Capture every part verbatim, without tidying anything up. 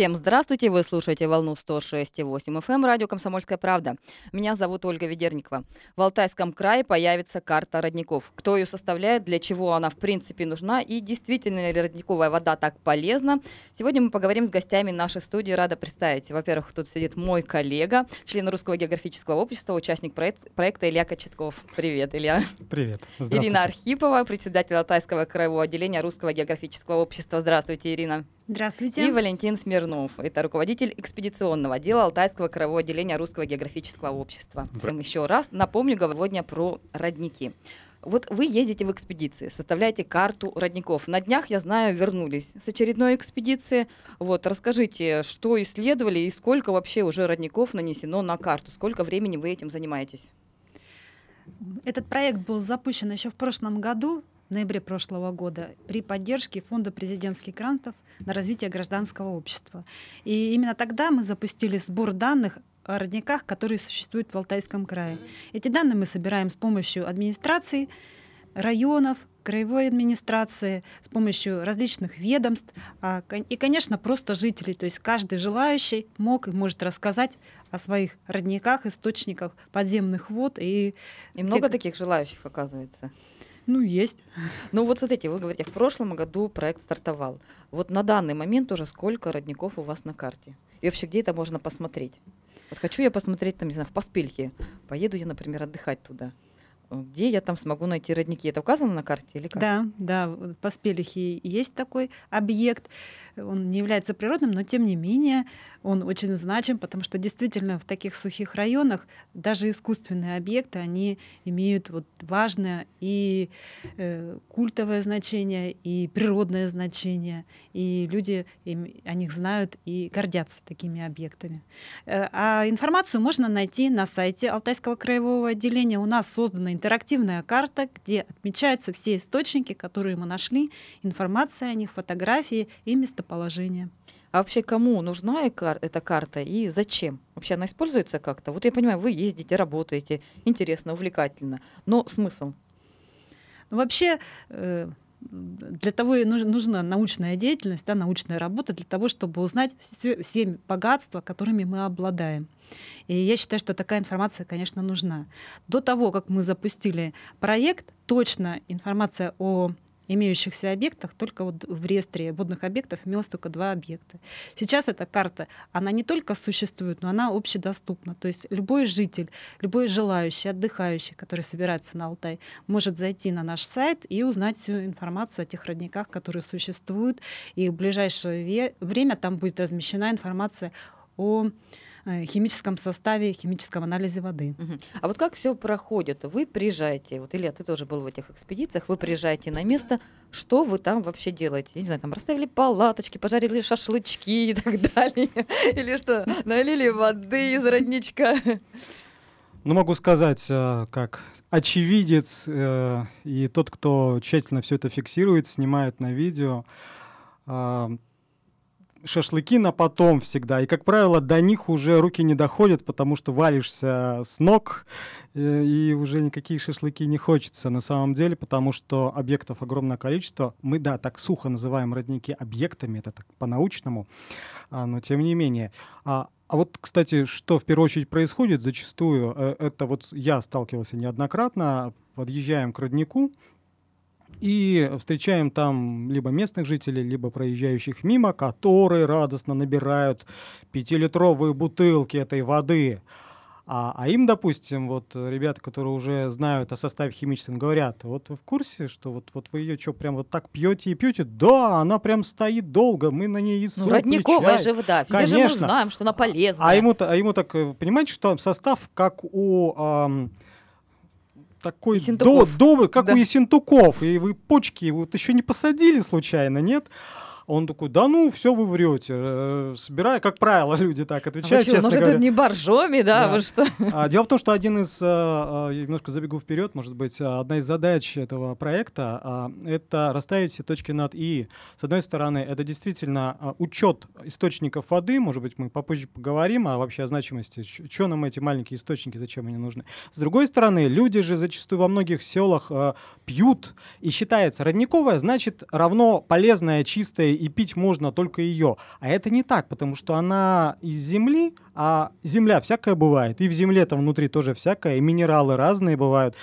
Всем здравствуйте, вы слушаете волну сто шесть и восемь эф эм, радио «Комсомольская правда». Меня зовут Ольга Ведерникова. В Алтайском крае появится карта родников. Кто ее составляет, для чего она в принципе нужна и действительно ли родниковая вода так полезна? Сегодня мы поговорим с гостями нашей студии. Рада представить. Во-первых, тут сидит мой коллега, член Русского географического общества, участник проект, проекта Илья Кочетков. Привет, Илья. Привет. Ирина Архипова, председатель Алтайского краевого отделения Русского географического общества. Здравствуйте, Ирина. Здравствуйте. И Валентин Смирнов. Это руководитель экспедиционного отдела Алтайского краевого отделения Русского географического общества. Всем еще раз напомню, сегодня про родники. Вот вы ездите в экспедиции, составляете карту родников. На днях, я знаю, вернулись с очередной экспедиции. Вот, расскажите, что исследовали и сколько вообще уже родников нанесено на карту? Сколько времени вы этим занимаетесь? Этот проект был запущен еще в прошлом году, в ноябре прошлого года, при поддержке Фонда президентских грантов на развитие гражданского общества. И именно тогда мы запустили сбор данных о родниках, которые существуют в Алтайском крае. Эти данные мы собираем с помощью администрации, районов, краевой администрации, с помощью различных ведомств и, конечно, просто жителей. То есть каждый желающий мог и может рассказать о своих родниках, источниках подземных вод. И, и много где... таких желающих, оказывается. Ну, есть. Ну, вот смотрите, вы говорите, в прошлом году проект стартовал. Вот на данный момент уже сколько родников у вас на карте? И вообще, где это можно посмотреть? Вот хочу я посмотреть, там, не знаю, в Поспельке. Поеду я, например, отдыхать туда. Где я там смогу найти родники? Это указано на карте или как? Да, да, в Поспелихе есть такой объект. Он не является природным, но тем не менее он очень значим, потому что действительно в таких сухих районах даже искусственные объекты, они имеют вот важное и э, культовое значение, и природное значение, и люди им, о них знают и гордятся такими объектами. Э, а информацию можно найти на сайте Алтайского краевого отделения. У нас создана интерактивная карта, где отмечаются все источники, которые мы нашли, информация о них, фотографии и местоположение. А вообще кому нужна эта карта и зачем? Вообще она используется как-то? Вот я понимаю, вы ездите, работаете, интересно, увлекательно, но смысл? Ну, вообще... Э- Для того и нужна научная деятельность, да, научная работа, для того, чтобы узнать все, все богатства, которыми мы обладаем. И я считаю, что такая информация, конечно, нужна. До того, как мы запустили проект, точно информация о имеющихся объектах, только вот в реестре водных объектов имелось только два объекта. Сейчас эта карта, она не только существует, но она общедоступна. То есть любой житель, любой желающий, отдыхающий, который собирается на Алтай, может зайти на наш сайт и узнать всю информацию о тех родниках, которые существуют. И в ближайшее ве- время там будет размещена информация о химическом составе, химическом анализе воды. Uh-huh. А вот как все проходит? Вы приезжаете, вот, Илья, ты тоже был в этих экспедициях, вы приезжаете на место, что вы там вообще делаете? Не знаю, там расставили палаточки, пожарили шашлычки и так далее, или что, налили воды из родничка? Ну, могу сказать, как очевидец и тот, кто тщательно все это фиксирует, снимает на видео, шашлыки на потом всегда, и, как правило, до них уже руки не доходят, потому что валишься с ног, и уже никакие шашлыки не хочется на самом деле, потому что объектов огромное количество. Мы, да, так сухо называем родники объектами, это так по-научному, но тем не менее... А вот, кстати, что в первую очередь происходит зачастую, это вот я сталкивался неоднократно, подъезжаем к роднику, и встречаем там либо местных жителей, либо проезжающих мимо, которые радостно набирают пятилитровые бутылки этой воды. А, а им, допустим, вот ребята, которые уже знают о составе химическом, говорят, вот вы в курсе, что вот, вот вы ее что, прям вот так пьете и пьете? Да, она прям стоит долго, мы на ней и суп, ну, родниковая же вода, все же мы знаем, что она полезна. А, а, ему, а ему так, понимаете, что состав как у... Эм, такой добрый, до, как да. у Ессентуков, и вы почки вот еще не посадили случайно, нет? Он такой, да ну, все вы врете. Собираю, как правило, люди так отвечают, а честно говоря. Ну же тут не боржоми, да, да. Вы что? А, дело в том, что один из, а, я немножко забегу вперед, может быть, одна из задач этого проекта, а, это расставить все точки над «и». С одной стороны, это действительно учет источников воды, может быть, мы попозже поговорим о вообще о значимости, что нам эти маленькие источники, зачем они нужны. С другой стороны, люди же зачастую во многих селах а, пьют, и считается, родниковая значит равно полезная, чистая и пить можно только ее. А это не так, потому что она из земли, а земля всякая бывает. И в земле там внутри тоже всякое, и минералы разные бывают.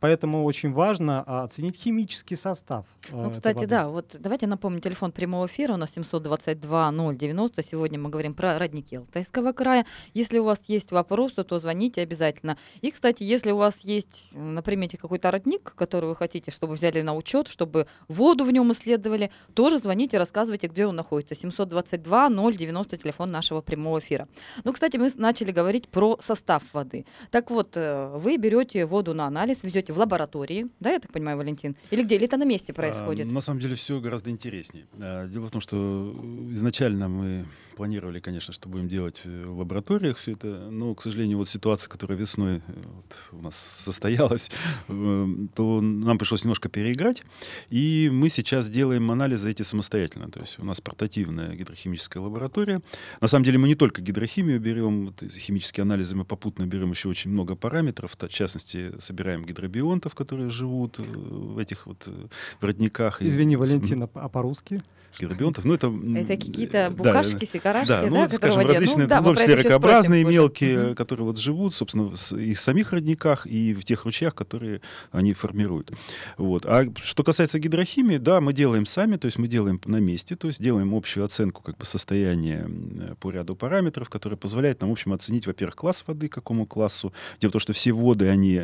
Поэтому очень важно оценить химический состав. Ну, кстати, воды. Да, вот давайте напомним, телефон прямого эфира у нас семь два два ноль девять ноль. Сегодня мы говорим про родники Алтайского края. Если у вас есть вопросы, то звоните обязательно. И, кстати, если у вас есть на примете какой-то родник, который вы хотите, чтобы взяли на учет, чтобы воду в нем исследовали, тоже звоните, рассказывайте, где он находится. семь два два ноль девять ноль, телефон нашего прямого эфира. Ну, кстати, мы начали говорить про состав воды. Так вот, вы берете воду на анализ, везете в лаборатории, да, я так понимаю, Валентин? Или где? Или это на месте происходит? А, на самом деле все гораздо интереснее. А, дело в том, что изначально мы планировали, конечно, что будем делать в лабораториях все это, но, к сожалению, вот ситуация, которая весной вот, у нас состоялась, то нам пришлось немножко переиграть, и мы сейчас делаем анализы эти самостоятельно. То есть у нас портативная гидрохимическая лаборатория. На самом деле мы не только гидрохимию берем, химические анализы мы попутно берем еще очень много параметров, в частности, собираем гидробиологию, бионтов, которые живут в этих вот в родниках. Извини, Валентина, а по-русски? Гидробионтов, ну это... Это какие-то букашки, да, сикарашки, да, да, ну, да, скажем, различные, ну, да, в том числе ракообразные, мелкие, угу. которые вот живут, собственно, и в самих родниках, и в тех ручьях, которые они формируют. Вот. А что касается гидрохимии, да, мы делаем сами, то есть мы делаем на месте, то есть делаем общую оценку как бы состояния по ряду параметров, которые позволяют нам, в общем, оценить, во-первых, класс воды, какому классу. Дело в том, что все воды, они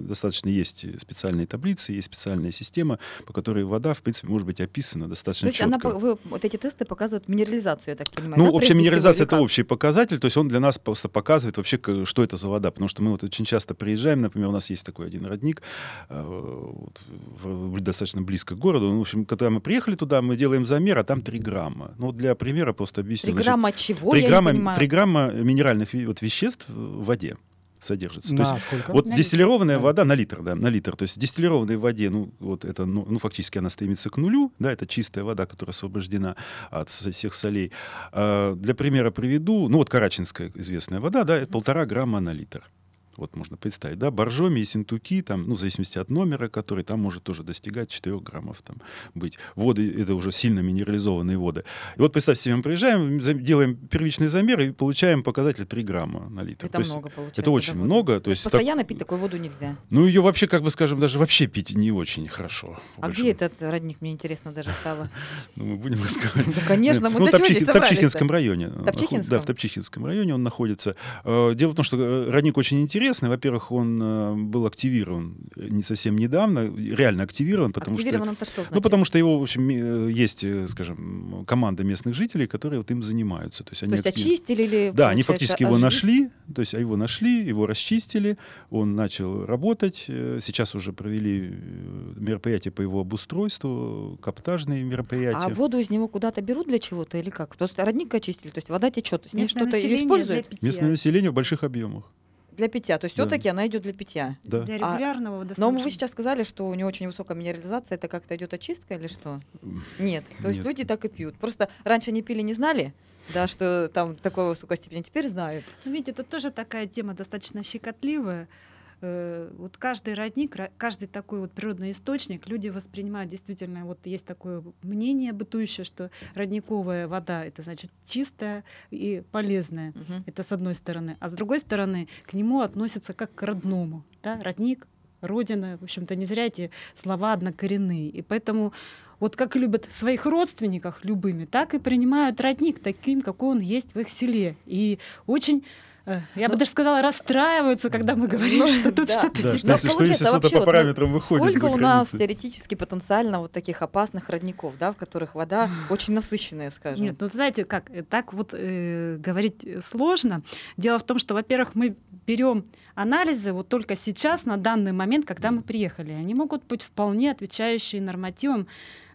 достаточно есть специальные таблицы, есть специальная система, по которой вода, в принципе, может быть описана достаточно четко. Она, вы, вот эти тесты показывают минерализацию, я так понимаю. Ну, да, общая минерализация — это общий показатель, то есть он для нас просто показывает вообще, что это за вода, потому что мы вот очень часто приезжаем, например, у нас есть такой один родник, вот, достаточно близко к городу, ну, в общем, когда мы приехали туда, мы делаем замер, а там три грамма. Ну, для примера просто объясню. три грамма чего? три грамма минеральных вот, веществ в воде содержится. На, то есть, вот на дистиллированная литр. вода на литр, да, на литр. То есть в дистиллированной воде, ну, вот это, ну, ну, фактически она стремится к нулю, да, это чистая вода, которая освобождена от всех солей. А, для примера приведу, ну, вот карачинская известная вода, да, это полтора грамма на литр. Вот можно представить, да, боржоми и синтуки, там, ну, в зависимости от номера, который там может тоже достигать четырех граммов там, быть. Воды, это уже сильно минерализованные воды. И вот представьте себе, мы приезжаем, делаем первичный замер и получаем показатель три грамма на литр. Это то много есть, получается. Это очень много. То, то есть постоянно так... пить такую воду нельзя? Ну, ее вообще, как бы, скажем, даже вообще пить не очень хорошо. А большому. Где этот родник, мне интересно даже стало? Ну, мы будем рассказывать. Ну, конечно, мы до чего здесь собрались? В Топчихинском районе. Да, в Топчихинском районе он находится. Дело в том, что родник очень интересный. Во-первых, он был активирован не совсем недавно, реально активирован, потому активирован что, это что значит? Ну, потому что его, в общем, есть, скажем, команда местных жителей, которые вот им занимаются. То есть, они то есть актив... очистили или да, они фактически ожили? его нашли, то есть его нашли, его расчистили, он начал работать. Сейчас уже провели мероприятия по его обустройству, каптажные мероприятия. А воду из него куда-то берут для чего-то или как? То есть родник очистили, то есть вода течет, то есть что-то используют? Местное население в больших объемах. Для питья. То есть да. все-таки она идет для питья. Да. Для регулярного водоснабжения. Но вы сейчас сказали, что у нее очень высокая минерализация. Это как-то идет очистка или что? Нет. То есть Нет. люди так и пьют. Просто раньше не пили, не знали, да, что там такой высокой степени. Теперь знают. Ну, видите, тут тоже такая тема достаточно щекотливая. Вот каждый родник, каждый такой вот природный источник люди воспринимают действительно, вот есть такое мнение бытующее, что родниковая вода — это значит чистая и полезная, угу. это с одной стороны, а с другой стороны к нему относятся как к родному, да? Родник, родина, в общем-то не зря эти слова однокоренные, и поэтому вот как любят своих родственников любыми, так и принимают родник таким, какой он есть в их селе, и очень Я ну, бы даже сказала, расстраиваются, когда мы говорим, ну, что тут да. что-то... Да, что, если, что, если что-то по параметрам вот, выходит сколько за границу. У нас теоретически потенциально вот таких опасных родников, да, в которых вода очень насыщенная, скажем. Нет, ну знаете, как, так вот э, говорить сложно. Дело в том, что, во-первых, мы берем анализы вот только сейчас, на данный момент, когда мы приехали. Они могут быть вполне отвечающие нормативам.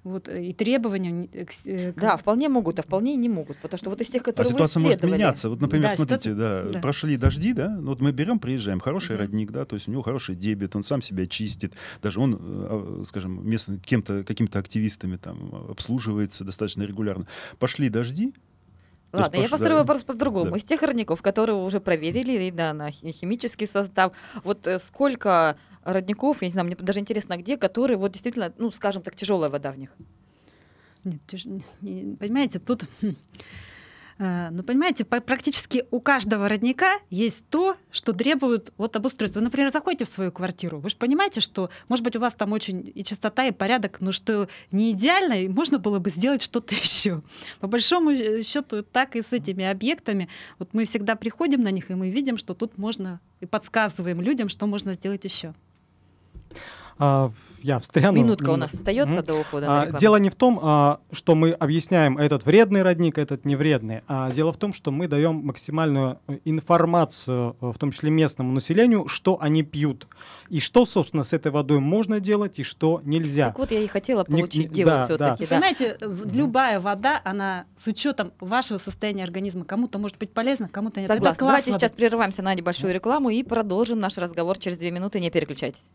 Вот, и требования... К... Да, вполне могут, а вполне не могут. Потому что вот из тех, которые а ситуация вы может меняться. Вот, например, да, смотрите, ситуация... да, да. прошли дожди, да, вот мы берем, приезжаем, хороший mm-hmm. родник, да, то есть у него хороший дебет, он сам себя чистит, даже он, скажем, местным, кем-то, какими-то активистами там обслуживается достаточно регулярно. Пошли дожди, Ладно, есть, я построила да, вопрос по-другому. Да. Из тех родников, которые уже проверили, и, да, на химический состав, вот сколько родников, я не знаю, мне даже интересно, где, которые вот действительно, ну, скажем так, тяжелая вода в них? Нет, не, понимаете, тут... Ну, понимаете, практически у каждого родника есть то, что требует от обустройства. Вы, например, заходите в свою квартиру, вы же понимаете, что, может быть, у вас там очень и чистота, и порядок, но что не идеально, и можно было бы сделать что-то еще. По большому счету, так и с этими объектами. Вот мы всегда приходим на них, и мы видим, что тут можно, и подсказываем людям, что можно сделать еще. А, я встряну. Минутка у нас остается mm-hmm. до ухода на рекламу. Дело не в том, что мы объясняем этот вредный родник, этот невредный. А дело в том, что мы даем максимальную информацию, в том числе местному населению, что они пьют. И что, собственно, с этой водой можно делать и что нельзя. Так вот я и хотела получить не, дело да, все-таки. Да. Да. Понимаете, mm-hmm. любая вода, она с учетом вашего состояния организма, кому-то может быть полезна, кому-то нет. Согласна. Это классно. Давайте сейчас прерываемся на небольшую рекламу и продолжим наш разговор через две минуты. Не переключайтесь.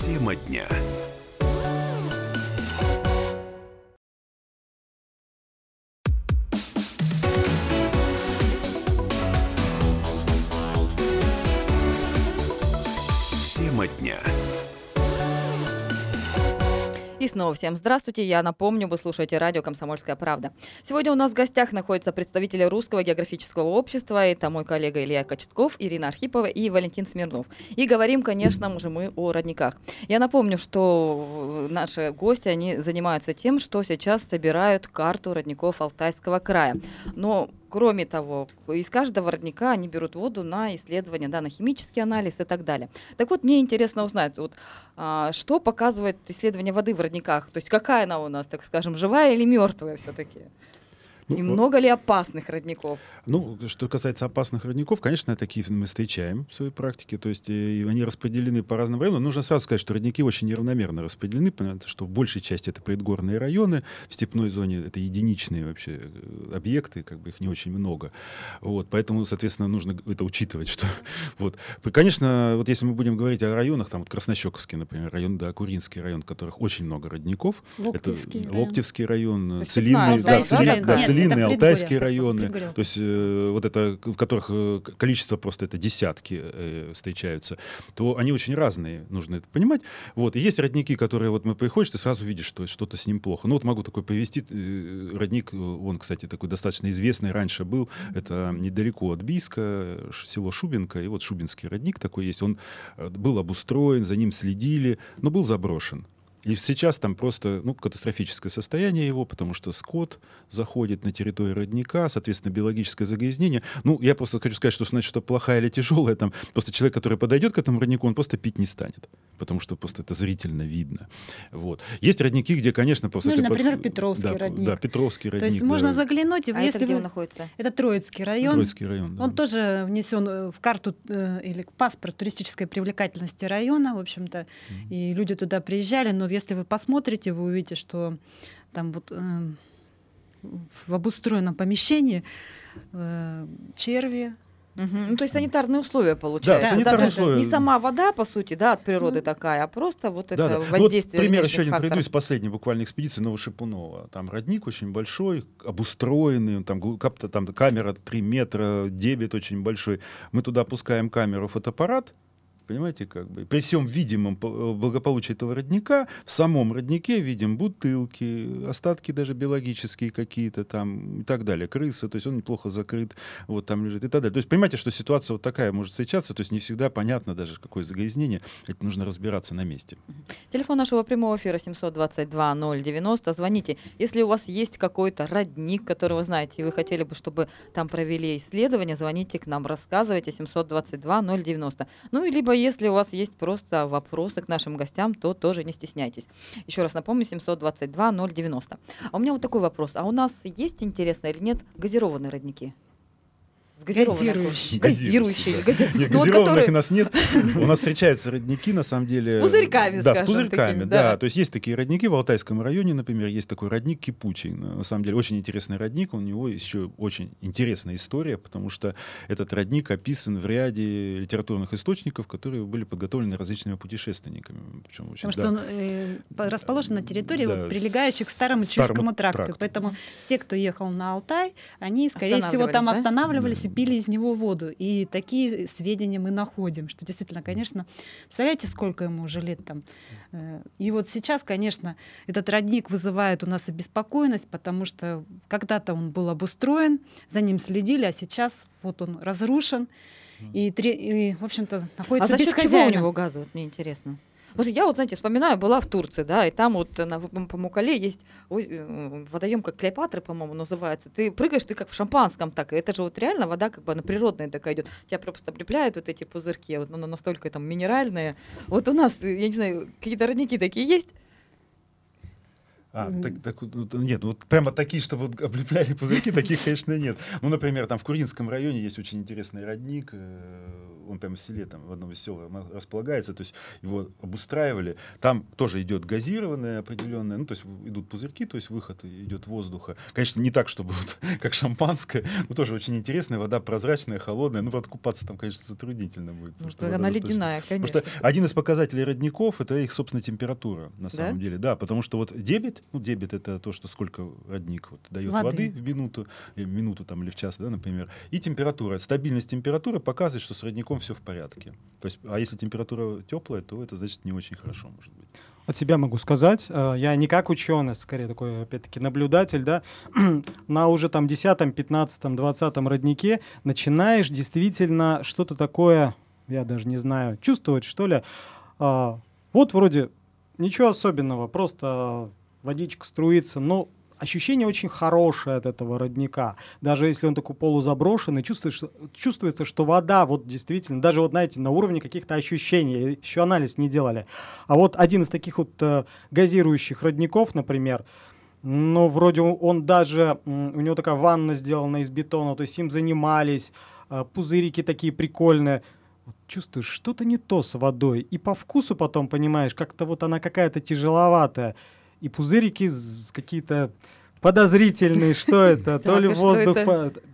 Тема дня. Тема дня. И снова всем здравствуйте. Я напомню, вы слушаете радио «Комсомольская правда». Сегодня у нас в гостях находятся представители Русского географического общества. Это мой коллега Илья Кочетков, Ирина Архипова и Валентин Смирнов. И говорим, конечно же, мы о родниках. Я напомню, что наши гости, они занимаются тем, что сейчас собирают карту родников Алтайского края. Но... Кроме того, из каждого родника они берут воду на исследования, да, на химический анализ и так далее. Так вот, мне интересно узнать, вот, а, что показывает исследование воды в родниках? То есть какая она у нас, так скажем, живая или мертвая все-таки? Ну, и много ли опасных родников? Ну, что касается опасных родников, конечно, такие мы встречаем в своей практике. То есть и они распределены по разным районам. Нужно сразу сказать, что родники очень неравномерно распределены, потому что в большей части это предгорные районы, в степной зоне это единичные вообще объекты, как бы их не очень много. Вот, поэтому, соответственно, нужно это учитывать. Что, вот. Конечно, вот если мы будем говорить о районах, там вот Краснощековский, например, район, да, Куринский район, в которых очень много родников. Локтевский это, район. Локтевский район, Целинный, да, да, Целинные, Алтайские районы, то есть э, вот это, в которых количество просто это десятки э, встречаются, то они очень разные, нужно это понимать. Вот. И есть родники, которые вот мы приходишь, ты сразу видишь, что что-то с ним плохо. Ну вот могу такой привести э, родник, он, кстати, такой достаточно известный, раньше был, это недалеко от Бийска, село Шубинка, и вот Шубинский родник такой есть, он был обустроен, за ним следили, но был заброшен. И сейчас там просто ну, катастрофическое состояние его, потому что скот заходит на территорию родника, соответственно, биологическое загрязнение. Ну, я просто хочу сказать, что значит, что плохая или тяжелая, там просто человек, который подойдет к этому роднику, он просто пить не станет, потому что просто это зрительно видно. Вот. Есть родники, где, конечно, просто... Ну, или, например, под... Петровский да, родник. Да, Петровский родник. То есть да. Можно заглянуть... А если это где вы... он находится? Это Троицкий район. Троицкий район, да. Он тоже внесен в карту э, или паспорт туристической привлекательности района, в общем-то, mm-hmm. и люди туда приезжали, но если вы посмотрите, вы увидите, что там вот э, в обустроенном помещении э, черви. Угу. Ну, то есть санитарные условия получаются. Да, санитарные да, условия. Не сама вода, по сути, да, от природы ну, такая, а просто вот да, это да. воздействие. Ну, вот пример еще один приведу из последней буквально экспедиции Новошипунова. Там родник очень большой, обустроенный, там, там камера три метра, дебет очень большой. Мы туда пускаем камеру, фотоаппарат. Понимаете, как бы при всем видимом благополучии этого родника в самом роднике видим бутылки, остатки даже биологические какие-то там и так далее, крысы, то есть он неплохо закрыт, вот там лежит и так далее. То есть понимаете, что ситуация вот такая может встречаться, то есть не всегда понятно даже какое загрязнение, это нужно разбираться на месте. Телефон нашего прямого эфира семь два два ноль девять ноль, звоните. Если у вас есть какой-то родник, который вы знаете, и вы хотели бы, чтобы там провели исследование, звоните к нам, рассказывайте семь два два ноль девять ноль. Ну и либо если у вас есть просто вопросы к нашим гостям, то тоже не стесняйтесь. Еще раз напомню, семь два два ноль девять ноль. А у меня вот такой вопрос. А у нас есть, интересно или нет, газированные родники? Газирующие. Газирующие. Газирующие. Да. Газированных которые... у нас нет. У нас встречаются родники, на самом деле. С пузырьками, да, скажем, с пузырьками, такими, да. да. То есть есть такие родники в Алтайском районе, например, есть такой родник Кипучий. На самом деле очень интересный родник, у него еще очень интересная история, потому что этот родник описан в ряде литературных источников, которые были подготовлены различными путешественниками. Причем очень, потому да, что он э, расположен на территории, да, вот, прилегающей к старому Чуйскому тракту. тракту. Поэтому все, кто ехал на Алтай, они, скорее всего, там да? останавливались и били из него воду. И такие сведения мы находим, что действительно, конечно, представляете, сколько ему уже лет там. И вот сейчас, конечно, этот родник вызывает у нас обеспокоенность, потому что когда-то он был обустроен, за ним следили, а сейчас вот он разрушен и, и в общем-то, находится а без хозяина. А зачем у него газы, вот мне интересно? Я вот, знаете, вспоминаю, была в Турции, да, и там вот на, по Мукале есть водоем, как Клеопатры, по-моему, называется. Ты прыгаешь, ты как в шампанском, так, и это же вот реально вода как бы она природная такая идет. Тебя просто прилепляют вот эти пузырьки, вот она настолько там минеральная. Вот у нас, я не знаю, какие-то родники такие есть? А, так, так, нет, вот прямо такие, что вот облепляли пузырьки, таких, конечно, нет. Ну, например, там в Куринском районе есть очень интересный родник, он прямо в селе, там, в одном из сел располагается, то есть его обустраивали. Там тоже идет газированное определенное, ну, то есть идут пузырьки, то есть выход идет воздуха. Конечно, не так, чтобы вот, как шампанское, но тоже очень интересная, вода прозрачная, холодная, ну, правда, купаться там, конечно, затруднительно будет. Потому что она ледяная, конечно. Потому что один из показателей родников — это их, собственно, температура, на самом деле, да, потому что вот дебет, ну, дебит — это то, что сколько родник вот дает воды. воды в минуту, в минуту там, или в час, да, например. И температура. Стабильность температуры показывает, что с родником все в порядке. То есть, а если температура теплая, то это значит не очень хорошо, может быть. От себя могу сказать. Я не как ученый, скорее такой, опять-таки, наблюдатель, да. На уже там десятом, пятнадцатом, двадцатом роднике начинаешь действительно что-то такое, я даже не знаю, чувствовать, что ли. Вот вроде ничего особенного, просто... Водичка струится, но ощущение очень хорошее от этого родника. Даже если он такой полузаброшенный, чувствуешь, чувствуется, что вода вот действительно, даже вот, знаете, на уровне каких-то ощущений, еще анализ не делали. А вот один из таких вот э, газирующих родников, например, ну, вроде он даже, у него такая ванна сделана из бетона, то есть им занимались, э, пузырики такие прикольные. Вот чувствуешь, что-то не то с водой. И по вкусу потом понимаешь, как-то вот она какая-то тяжеловатая. И пузырики какие-то подозрительные, что это, то ли воздух.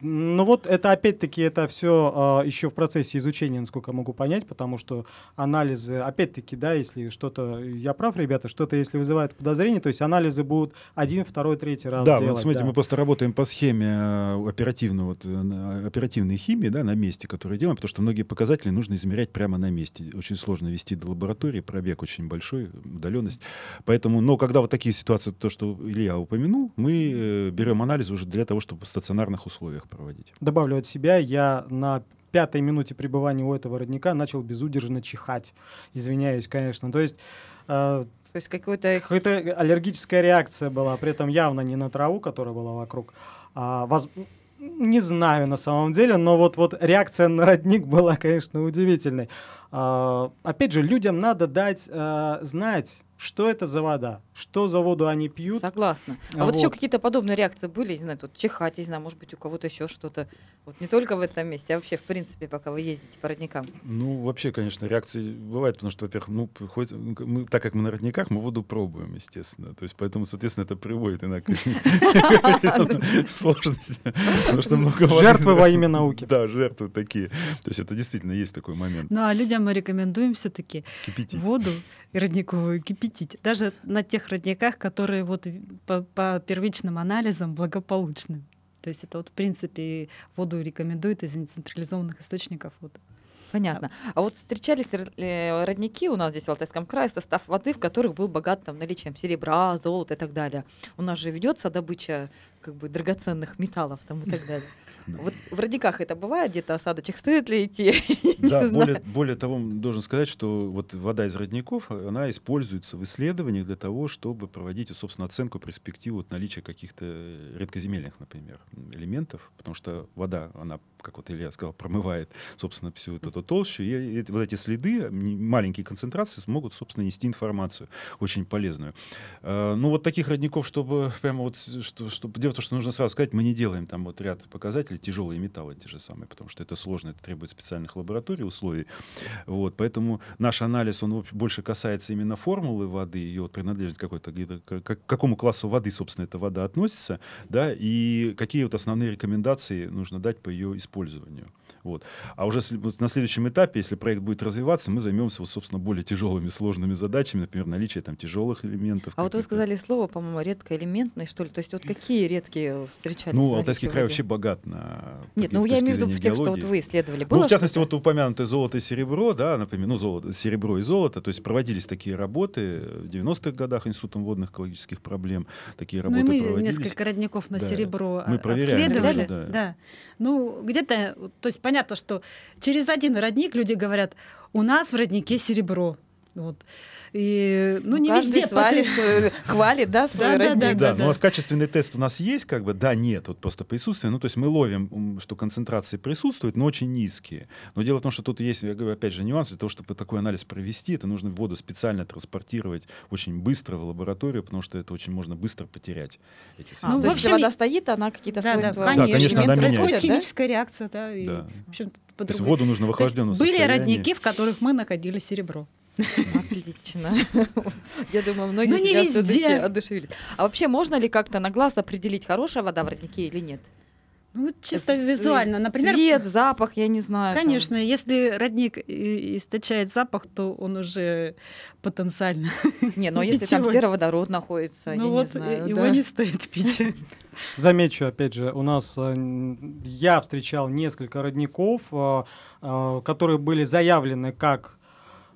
Ну вот это опять-таки это все еще в процессе изучения, насколько могу понять, потому что анализы, опять-таки, да, если что-то, я прав, ребята, что-то, если вызывает подозрение, то есть анализы будут один, второй, третий раз делать. Да, вот смотрите, мы просто работаем по схеме оперативной, вот, оперативной химии, да, на месте, которую делаем, потому что многие показатели нужно измерять прямо на месте. Очень сложно вести до лаборатории, пробег очень большой, удаленность. Поэтому, но когда вот такие ситуации, то, что Илья упомянул, мы берем анализ уже для того, чтобы в стационарных условиях проводить. Добавлю от себя, я на пятой минуте пребывания у этого родника начал безудержно чихать. Извиняюсь, конечно. То есть, э, То есть какой-то... какая-то аллергическая реакция была, при этом явно не на траву, которая была вокруг. А воз... Не знаю на самом деле, но вот, вот реакция на родник была, конечно, удивительной. А, опять же, людям надо дать а, знать, что это за вода, что за воду они пьют. Согласна. А вот, вот еще какие-то подобные реакции были, не знаю, тут чихать, не знаю, может быть, у кого-то еще что-то. Вот не только в этом месте, а вообще, в принципе, пока вы ездите по родникам. Ну, вообще, конечно, реакции бывают, потому что, во-первых, ну, приходится, мы, так как мы на родниках, мы воду пробуем, естественно. То есть, поэтому, соответственно, это приводит иногда к сложности. Жертвы во имя науки. Да, жертвы такие. То есть, это действительно есть такой момент. Ну, а людям мы рекомендуем все-таки воду родниковую кипятить. Даже на тех родниках, которые вот по, по первичным анализам благополучны. То есть это вот в принципе воду рекомендуют из нецентрализованных источников. Вот. Понятно. А вот встречались родники у нас здесь в Алтайском крае, состав воды, в которых был богат там, наличием серебра, золота и так далее. У нас же ведется добыча как бы, драгоценных металлов там, и так далее. Вот в родниках это бывает, где-то осадочек стоит ли идти? Да, более, более того, должен сказать, что вот вода из родников, она используется в исследованиях для того, чтобы проводить, собственно, оценку перспективы вот, наличия каких-то редкоземельных, например, элементов, потому что вода, она, как вот Илья сказал, промывает, собственно, всю эту, эту толщу, и вот эти следы, маленькие концентрации могут, собственно, нести информацию очень полезную. Ну вот таких родников, чтобы прямо вот, что, чтобы делать то, что нужно сразу сказать, мы не делаем там вот ряд показателей, тяжелые металлы те же самые, потому что это сложно, это требует специальных лабораторий, условий. Вот, поэтому наш анализ, он больше касается именно формулы воды, ее вот принадлежность какой-то, к какому классу воды, собственно, эта вода относится, да, и какие вот основные рекомендации нужно дать по ее использованию. использованию. Вот. А уже на следующем этапе, если проект будет развиваться, мы займемся, вот, собственно, более тяжелыми, сложными задачами, например, наличие там тяжелых элементов. А вот вы сказали слово, по-моему, редкоэлементный, что ли? То есть вот какие редкие встречались? Ну, Алтайский край вообще богат на... Нет, ну я имею в виду тех, что вот вы исследовали. Было, ну, в частности, что-то? Вот упомянутое золото и серебро, да, например, ну, золото, серебро и золото, то есть проводились такие работы в девяностых годах Институтом водных экологических проблем, такие работы ну, мы проводились. Несколько родников на да. серебро мы обследовали. Да. Да. Ну, где-то, то есть понятно, что через один родник люди говорят, у нас в роднике серебро. Вот. И, ну, ну, не везде свалит, потр... хвалит, да, свой да, родник. Да, да, да, да. Да. У нас качественный тест у нас есть, как бы, да, нет, вот просто присутствие. Ну, то есть мы ловим, что концентрации присутствуют, но очень низкие. Но дело в том, что тут есть, я говорю, опять же, нюанс. Для того, чтобы такой анализ провести, это нужно воду специально транспортировать очень быстро в лабораторию, потому что это очень можно быстро потерять. Эти а, ну, то в общем, вода стоит, она какие-то да, свойства... Да, конечно, да, происходит да? химическая реакция, да. И, да. В общем-то, по-другому. То есть воду нужно в охлажденном состоянии. Были родники, в которых мы находили серебро. Отлично. Я думаю, многие ну, сейчас все-таки одушевились. А вообще можно ли как-то на глаз определить, хорошая вода в роднике или нет? Ну, чисто Ц- визуально. Например, цвет, запах, я не знаю. Конечно, там. Если родник источает запах, то он уже потенциально. Не, но если питьевой. Там сероводород находится, ну, я вот не знаю. Его да. не стоит пить. Замечу, опять же, у нас я встречал несколько родников, которые были заявлены как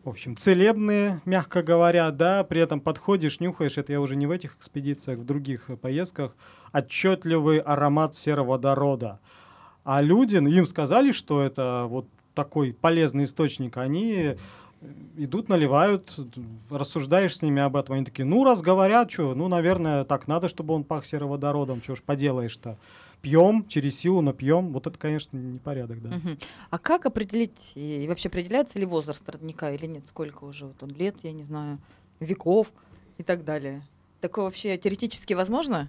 в общем, целебные, мягко говоря, да, при этом подходишь, нюхаешь, это я уже не в этих экспедициях, в других поездках, отчетливый аромат сероводорода. А люди, ну, им сказали, что это вот такой полезный источник, они идут, наливают, рассуждаешь с ними об этом, они такие, ну, раз говорят, что, ну, наверное, так надо, чтобы он пах сероводородом, чего ж поделаешь-то. Пьем, через силу, но пьем. Вот это, конечно, непорядок, да. Uh-huh. А как определить, и вообще определяется ли возраст родника или нет? Сколько уже вот он лет, я не знаю, веков и так далее? Такое вообще теоретически возможно?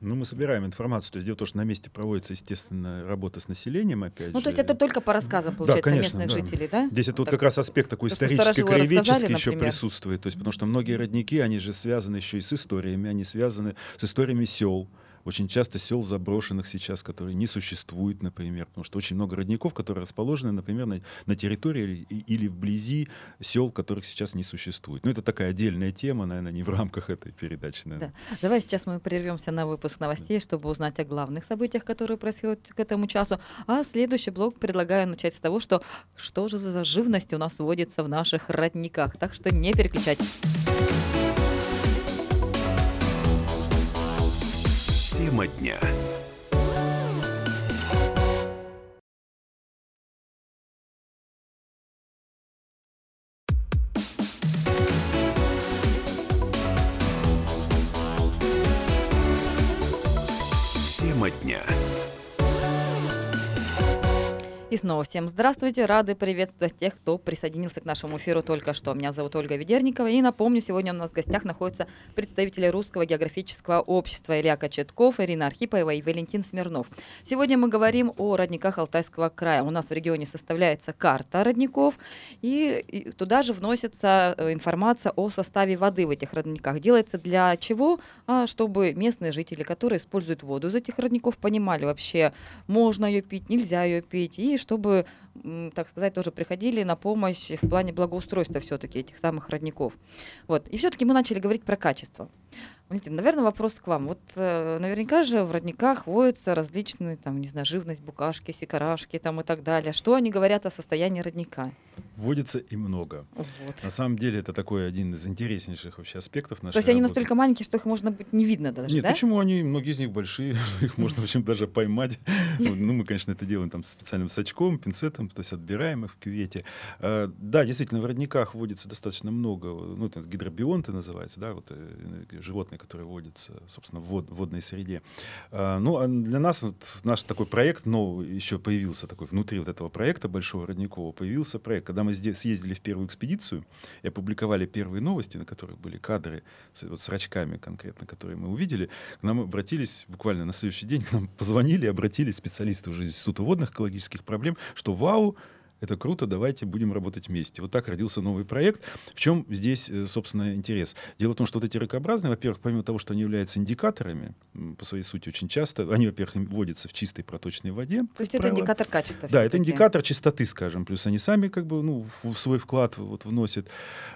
Ну, мы собираем информацию. То есть дело в том, что на месте проводится, естественно, работа с населением, опять ну, же. То есть это только по рассказам, получается, да, конечно, местных да. жителей, да? Здесь вот это вот как раз аспект такой то, исторический, краеведческий еще присутствует. То есть, потому что многие родники, они же связаны еще и с историями, они связаны с историями сел. Очень часто сел заброшенных сейчас, которые не существуют, например, потому что очень много родников, которые расположены, например, на, на территории или, или вблизи сел, которых сейчас не существует. Ну, это такая отдельная тема, наверное, не в рамках этой передачи. Да. Давай сейчас мы прервемся на выпуск новостей, да. чтобы узнать о главных событиях, которые происходят к этому часу. А следующий блок предлагаю начать с того, что что же за живность у нас водится в наших родниках. Так что не переключайтесь. Тема дня. Тема дня. И снова всем здравствуйте. Рады приветствовать тех, кто присоединился к нашему эфиру только что. Меня зовут Ольга Ведерникова. И напомню, сегодня у нас в гостях находятся представители Русского географического общества Илья Кочетков, Ирина Архипаева и Валентин Смирнов. Сегодня мы говорим о родниках Алтайского края. У нас в регионе составляется карта родников. И туда же вносится информация о составе воды в этих родниках. Делается для чего? Чтобы местные жители, которые используют воду из этих родников, понимали вообще, можно ее пить, нельзя ее пить. И чтобы, так сказать, тоже приходили на помощь в плане благоустройства все-таки этих самых родников. Вот. И все-таки мы начали говорить про качество. Валентин, наверное, вопрос к вам. Вот э, наверняка же в родниках водятся различные, там, не знаю, живность, букашки, сикарашки там, и так далее. Что они говорят о состоянии родника? Водится и много. Вот. На самом деле это такой один из интереснейших вообще аспектов нашей работы. То есть работы. Они настолько маленькие, что их можно быть не видно даже, Нет, да? Нет, почему они, многие из них большие, их можно, в общем, даже поймать. Ну, мы, конечно, это делаем там специальным сачком, пинцетом, то есть отбираем их в кювете. Да, действительно, в родниках водится достаточно много, ну, это гидробионты называются, да, вот животные, которые водятся, собственно, в водной среде. Ну, для нас вот, наш такой проект, но еще появился такой, внутри вот этого проекта большого родникового появился проект. Когда мы съездили в первую экспедицию и опубликовали первые новости, на которых были кадры с, вот, с рачками конкретно, которые мы увидели, к нам обратились буквально на следующий день, к нам позвонили и обратились специалисты уже из Института водных экологических проблем, что вау, это круто, давайте будем работать вместе. Вот так родился новый проект. В чем здесь, собственно, интерес? Дело в том, что вот эти ракообразные, во-первых, помимо того, что они являются индикаторами, по своей сути очень часто, они, во-первых, вводятся в чистой проточной воде. То есть правило. Это индикатор качества. Да, все-таки. Это индикатор чистоты, скажем, плюс они сами как бы, ну, в свой вклад вот вносят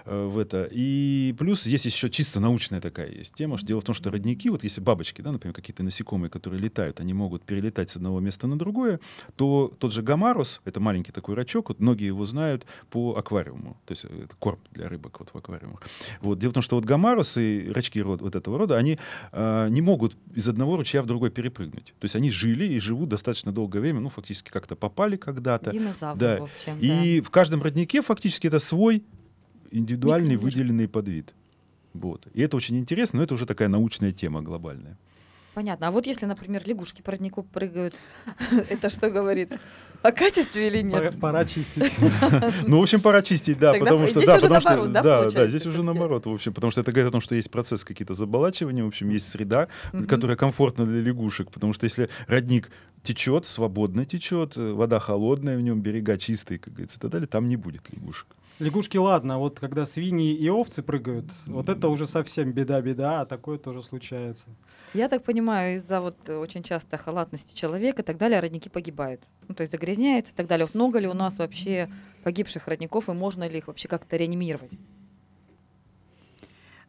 э, в это. И плюс здесь еще чисто научная такая есть тема, что дело в том, что родники, вот если бабочки, да, например, какие-то насекомые, которые летают, они могут перелетать с одного места на другое, то тот же гомарус, это маленький такой рачок, вот многие его знают по аквариуму, то есть это корм для рыбок вот в аквариумах. Вот. Дело в том, что вот гомарусы, рачки род, вот этого рода, они э, не могут из одного ручья в другой перепрыгнуть. То есть они жили и живут достаточно долгое время, ну, фактически как-то попали когда-то. Динозавры, да. В общем, и да. В каждом роднике фактически это свой индивидуальный выделенный подвид. Вот. И это очень интересно, но это уже такая научная тема глобальная. Понятно. А вот если, например, лягушки по роднику прыгают, это что говорит? О качестве или нет? Пора, пора чистить. Ну, в общем, пора чистить, да. Потому что здесь уже наоборот, да? Да, здесь уже наоборот, в общем. Потому что это говорит о том, что есть процесс какие-то заболачивания, в общем, есть среда, которая комфортна для лягушек. Потому что если родник течет, свободно течет, вода холодная в нем, берега чистые, как говорится, и так далее, там не будет лягушек. Лягушки, ладно, вот когда свиньи и овцы прыгают, вот это уже совсем беда-беда, а такое тоже случается. Я так понимаю, из-за вот очень часто халатности человека и так далее родники погибают. Ну, то есть загрязняются и так далее. Вот много ли у нас вообще погибших родников, и можно ли их вообще как-то реанимировать?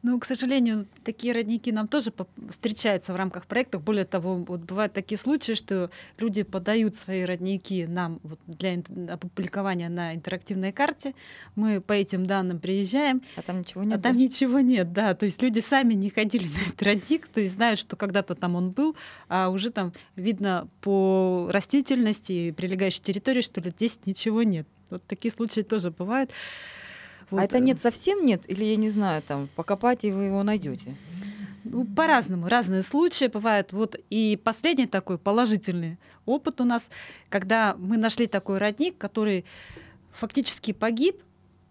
Ну, к сожалению, такие родники нам тоже встречаются в рамках проектов. Более того, вот бывают такие случаи, что люди подают свои родники нам вот для опубликования на интерактивной карте. Мы по этим данным приезжаем. А там ничего нет? А там да? ничего нет, да. То есть люди сами не ходили на этот родник, то есть знают, что когда-то там он был, а уже там видно по растительности и прилегающей территории, что лет десять ничего нет. Вот такие случаи тоже бывают. Вот. А это нет, совсем нет? Или, я не знаю, там, покопать, и вы его найдете? Ну, по-разному. Разные случаи бывают. Вот и последний такой положительный опыт у нас, когда мы нашли такой родник, который фактически погиб,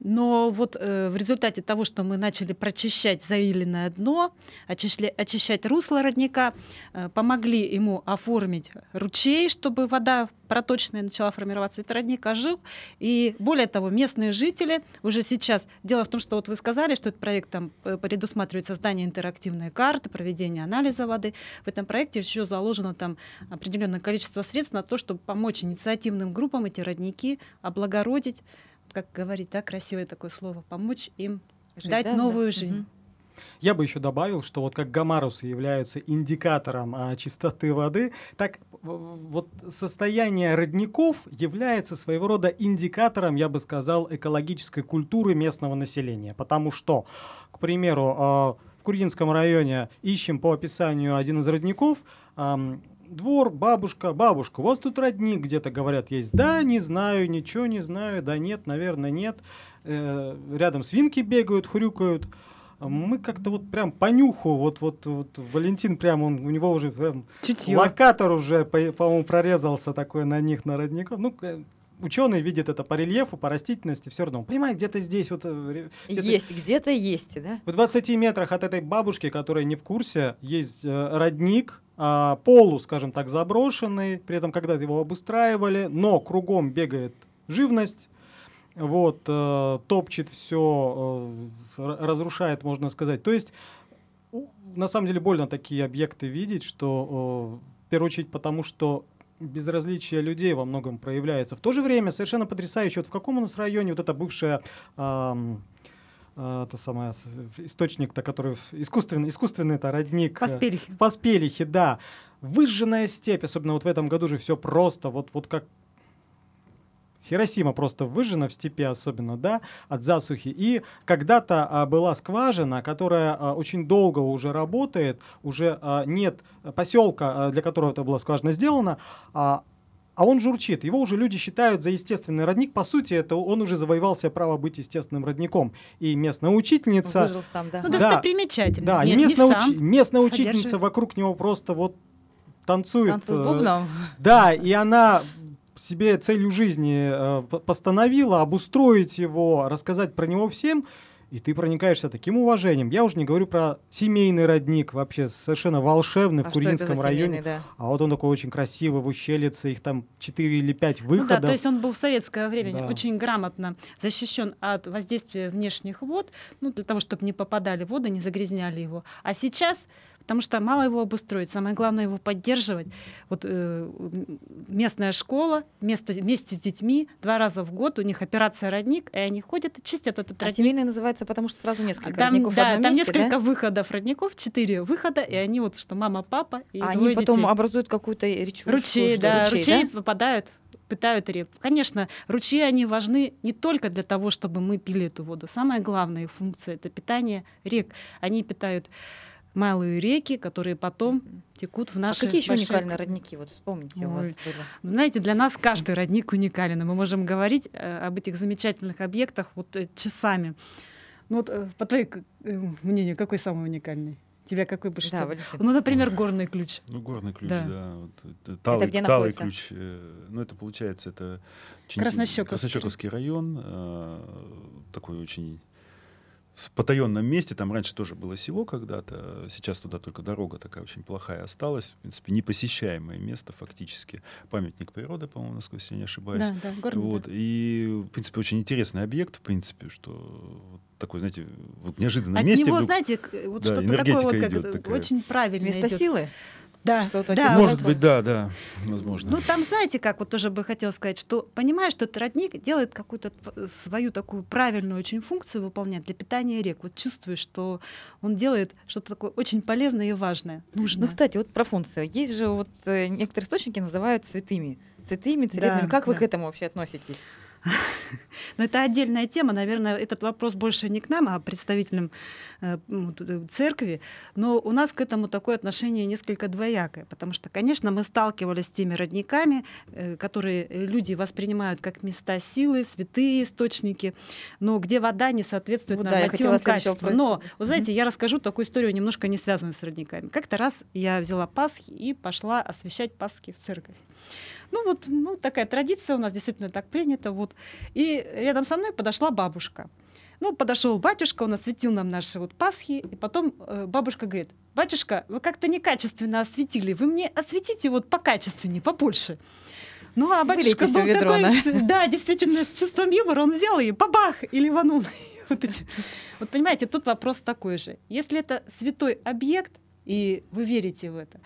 но вот э, в результате того, что мы начали прочищать заиленное дно, очищали, очищать русло родника, э, помогли ему оформить ручей, чтобы вода проточная начала формироваться, этот родник ожил. И более того, местные жители уже сейчас... Дело в том, что вот вы сказали, что этот проект там предусматривает создание интерактивной карты, проведение анализа воды. В этом проекте еще заложено там определенное количество средств на то, чтобы помочь инициативным группам эти родники облагородить, как говорить, да, красивое такое слово, помочь им жить, дать да, новую да. жизнь. Угу. Я бы еще добавил, что вот как гомарусы являются индикатором а, чистоты воды, так вот состояние родников является своего рода индикатором, я бы сказал, экологической культуры местного населения. Потому что, к примеру, а, в Курьинском районе ищем по описанию один из родников а, двор, бабушка, бабушка, у вас тут родник где-то, говорят, есть. Да, не знаю, ничего не знаю, да нет, наверное, нет. Э, рядом свинки бегают, хрюкают. Мы как-то вот прям по нюху, вот, вот, вот Валентин прям, он, у него уже прям чутье. Локатор уже, по, по-моему, прорезался такой на них, на родников. Ну, ученые видят это по рельефу, по растительности, все равно. Понимаете, где-то здесь вот... Где-то, есть, где-то есть, да? В двадцати метрах от этой бабушки, которая не в курсе, есть э, родник, полу, скажем так, заброшенный, при этом когда-то его обустраивали, но кругом бегает живность, вот, топчет все, разрушает, можно сказать. То есть, на самом деле, больно такие объекты видеть, что, в первую очередь, потому что безразличие людей во многом проявляется. В то же время совершенно потрясающе, вот в каком у нас районе вот эта бывшая... Это самое, источник-то, который искусственный, искусственный-то родник. Поспелихи. Поспелихи, да. Выжженная степь, особенно вот в этом году же все просто, вот, вот как Хиросима просто выжжена в степи особенно, да, от засухи. И когда-то а, была скважина, которая а, очень долго уже работает, уже а, нет поселка, а, для которого это была скважина сделана, а, А он журчит. Его уже люди считают за естественный родник. По сути, это он уже завоевал себе право быть естественным родником. И местная учительница... Выжил сам, да. Ну, достопримечательность. Да, и местная, уч... местная учительница вокруг него просто вот танцует. Танцы с бубном. Да, и она... себе целью жизни э, постановила обустроить его, рассказать про него всем. И ты проникаешься таким уважением. Я уже не говорю про семейный родник, вообще совершенно волшебный, а в Курилинском районе. Семейный, да. А вот он такой очень красивый, в Ущелице, их там четыре или пять выходов. Ну да, то есть он был в советское время да. очень грамотно защищен от воздействия внешних вод, ну, для того, чтобы не попадали воды, не загрязняли его. А сейчас... Потому что мало его обустроить, самое главное его поддерживать. Вот э, местная школа, место, вместе с детьми, два раза в год у них операция «Родник», и они ходят и чистят этот а родник. А семейный называется, потому что сразу несколько там, родников да, в одном там месте, несколько да? выходов родников, четыре выхода, и они вот что мама, папа и а двое они потом детей. Образуют какую-то речушку. Ручей, да, ручей, ручей да? попадают. Питают реку. Конечно, ручьи, они важны не только для того, чтобы мы пили эту воду. Самая главная их функция — это питание рек. Они питают малые реки, которые потом текут в наши... А какие еще большие... уникальные родники? Вот вспомните, Ой. у вас было. Знаете, для нас каждый родник уникален. Мы можем говорить э, об этих замечательных объектах вот э, часами. Ну вот э, по твоему э, мнению, какой самый уникальный? Тебя какой больше да, всего? Ну, например, горный ключ. Ну, горный ключ, да. да. Вот, талый, это где талый ключ. Э, ну, это получается, это... Чин... Краснощёковский. Краснощёковский район. Э, такой очень... В потаенном месте, там раньше тоже было село когда-то, сейчас туда только дорога такая очень плохая осталась, в принципе, непосещаемое место фактически, памятник природы, по-моему, насколько я не ошибаюсь. Да, да, горный, вот. Да. И, в принципе, очень интересный объект, в принципе, что такой, знаете, вот в неожиданном От месте... От него, вдруг, знаете, вот да, что-то такое вот, как идет, такая... очень правильное идет. Место силы? Да, что-то да, может быть, да, да, возможно. Ну там, знаете, как вот тоже бы хотела сказать, что понимаешь, что этот родник делает какую-то свою такую правильную очень функцию, выполняет для питания рек. Вот чувствуешь, что он делает что-то такое очень полезное и важное, нужное. Ну, кстати, вот про функцию. Есть же вот э, некоторые источники называют цветами, цветами, целебными. Да, как да. вы к этому вообще относитесь? Но это отдельная тема, наверное, этот вопрос больше не к нам, а представителям э, церкви. Но у нас к этому такое отношение несколько двоякое, потому что, конечно, мы сталкивались с теми родниками, э, которые люди воспринимают как места силы, святые источники, но где вода не соответствует ну, нормативам да, качества. Но, вы знаете, mm-hmm. я расскажу такую историю, немножко не связанную с родниками. Как-то раз я взяла Пасхи и пошла освящать Пасхи в церковь. Ну вот ну, такая традиция у нас действительно так принята. Вот. И рядом со мной подошла бабушка. Ну, подошел батюшка, он осветил нам наши вот Пасхи, и потом э, бабушка говорит: «Батюшка, вы как-то некачественно осветили, вы мне осветите вот покачественнее, побольше». Ну, а батюшка был такой, да, действительно, с чувством юмора, он взял ее, бабах, и ливанул. Вот, эти. Вот понимаете, тут вопрос такой же. Если это святой объект, и вы верите в это,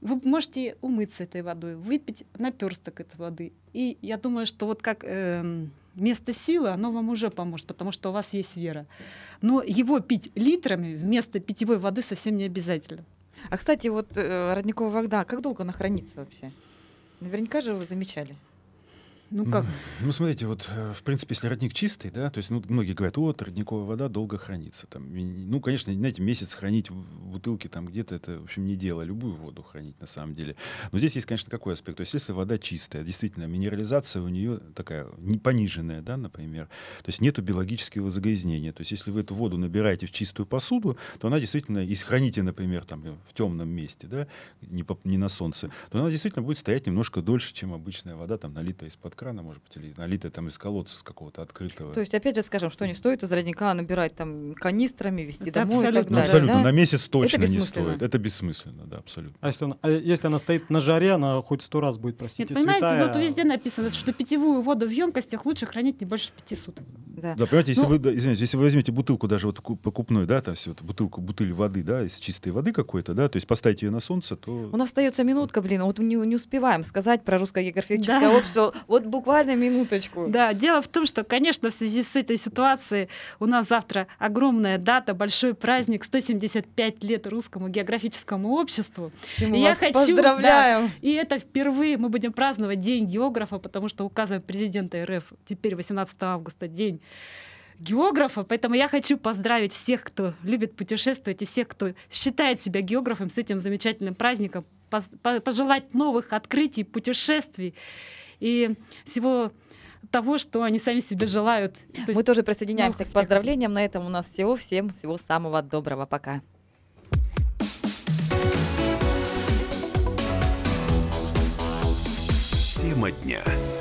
вы можете умыться этой водой, выпить напёрсток этой воды. И я думаю, что вот как э, место силы, оно вам уже поможет, потому что у вас есть вера. Но его пить литрами вместо питьевой воды совсем не обязательно. А, кстати, вот родниковая вода, как долго она хранится вообще? Наверняка же вы замечали. Ну, как? Ну, смотрите, вот, в принципе, если родник чистый, да, то есть, ну, многие говорят, вот, родниковая вода долго хранится. Там, ну, конечно, знаете, месяц хранить бутылки там где-то, это, в общем, не дело. Любую воду хранить, на самом деле. Но здесь есть, конечно, какой аспект. То есть, если вода чистая, действительно, минерализация у нее такая пониженная, да, например, то есть нету биологического загрязнения. То есть, если вы эту воду набираете в чистую посуду, то она действительно, если храните, например, там, в темном месте, да, не, по, не на солнце, то она действительно будет стоять немножко дольше, чем обычная вода, там, налитая из-под крана, может быть, или налитая там из колодца, с какого-то открытого. То есть, опять же, скажем, что не стоит из родника набирать там канистрами, везти это домой. Абсолютно, и так далее, ну, абсолютно. Да? На месяц точно не стоит. Это бессмысленно, да, абсолютно. А если, он, а если она стоит на жаре, она хоть сто раз будет, простите, святая. Понимаете, святая... вот везде написано, что питьевую воду в емкостях лучше хранить не больше пяти суток. Да, да, понимаете, если, ну, вы, да, извините, если вы возьмете бутылку даже вот покупную, да, там, вот, бутылку, бутыль воды, да, из чистой воды какой-то, да, то есть поставите ее на солнце, то... У нас остается минутка, блин, вот мы не, не успеваем сказать про Русское географическое да. общество. Вот буквально минуточку. Да, дело в том, что, конечно, в связи с этой ситуацией у нас завтра огромная дата, большой праздник, сто семьдесят пять лет Русскому географическому обществу. Чему я вас хочу, поздравляем! Да, и это впервые мы будем праздновать День географа, потому что указом президента РФ теперь восемнадцатого августа День географа, поэтому я хочу поздравить всех, кто любит путешествовать, и всех, кто считает себя географом, с этим замечательным праздником, пожелать новых открытий, путешествий и всего того, что они сами себе желают. То Мы есть... тоже присоединяемся ну, к поздравлениям. На этом у нас всего. Всем всего самого доброго. Пока. Тема дня.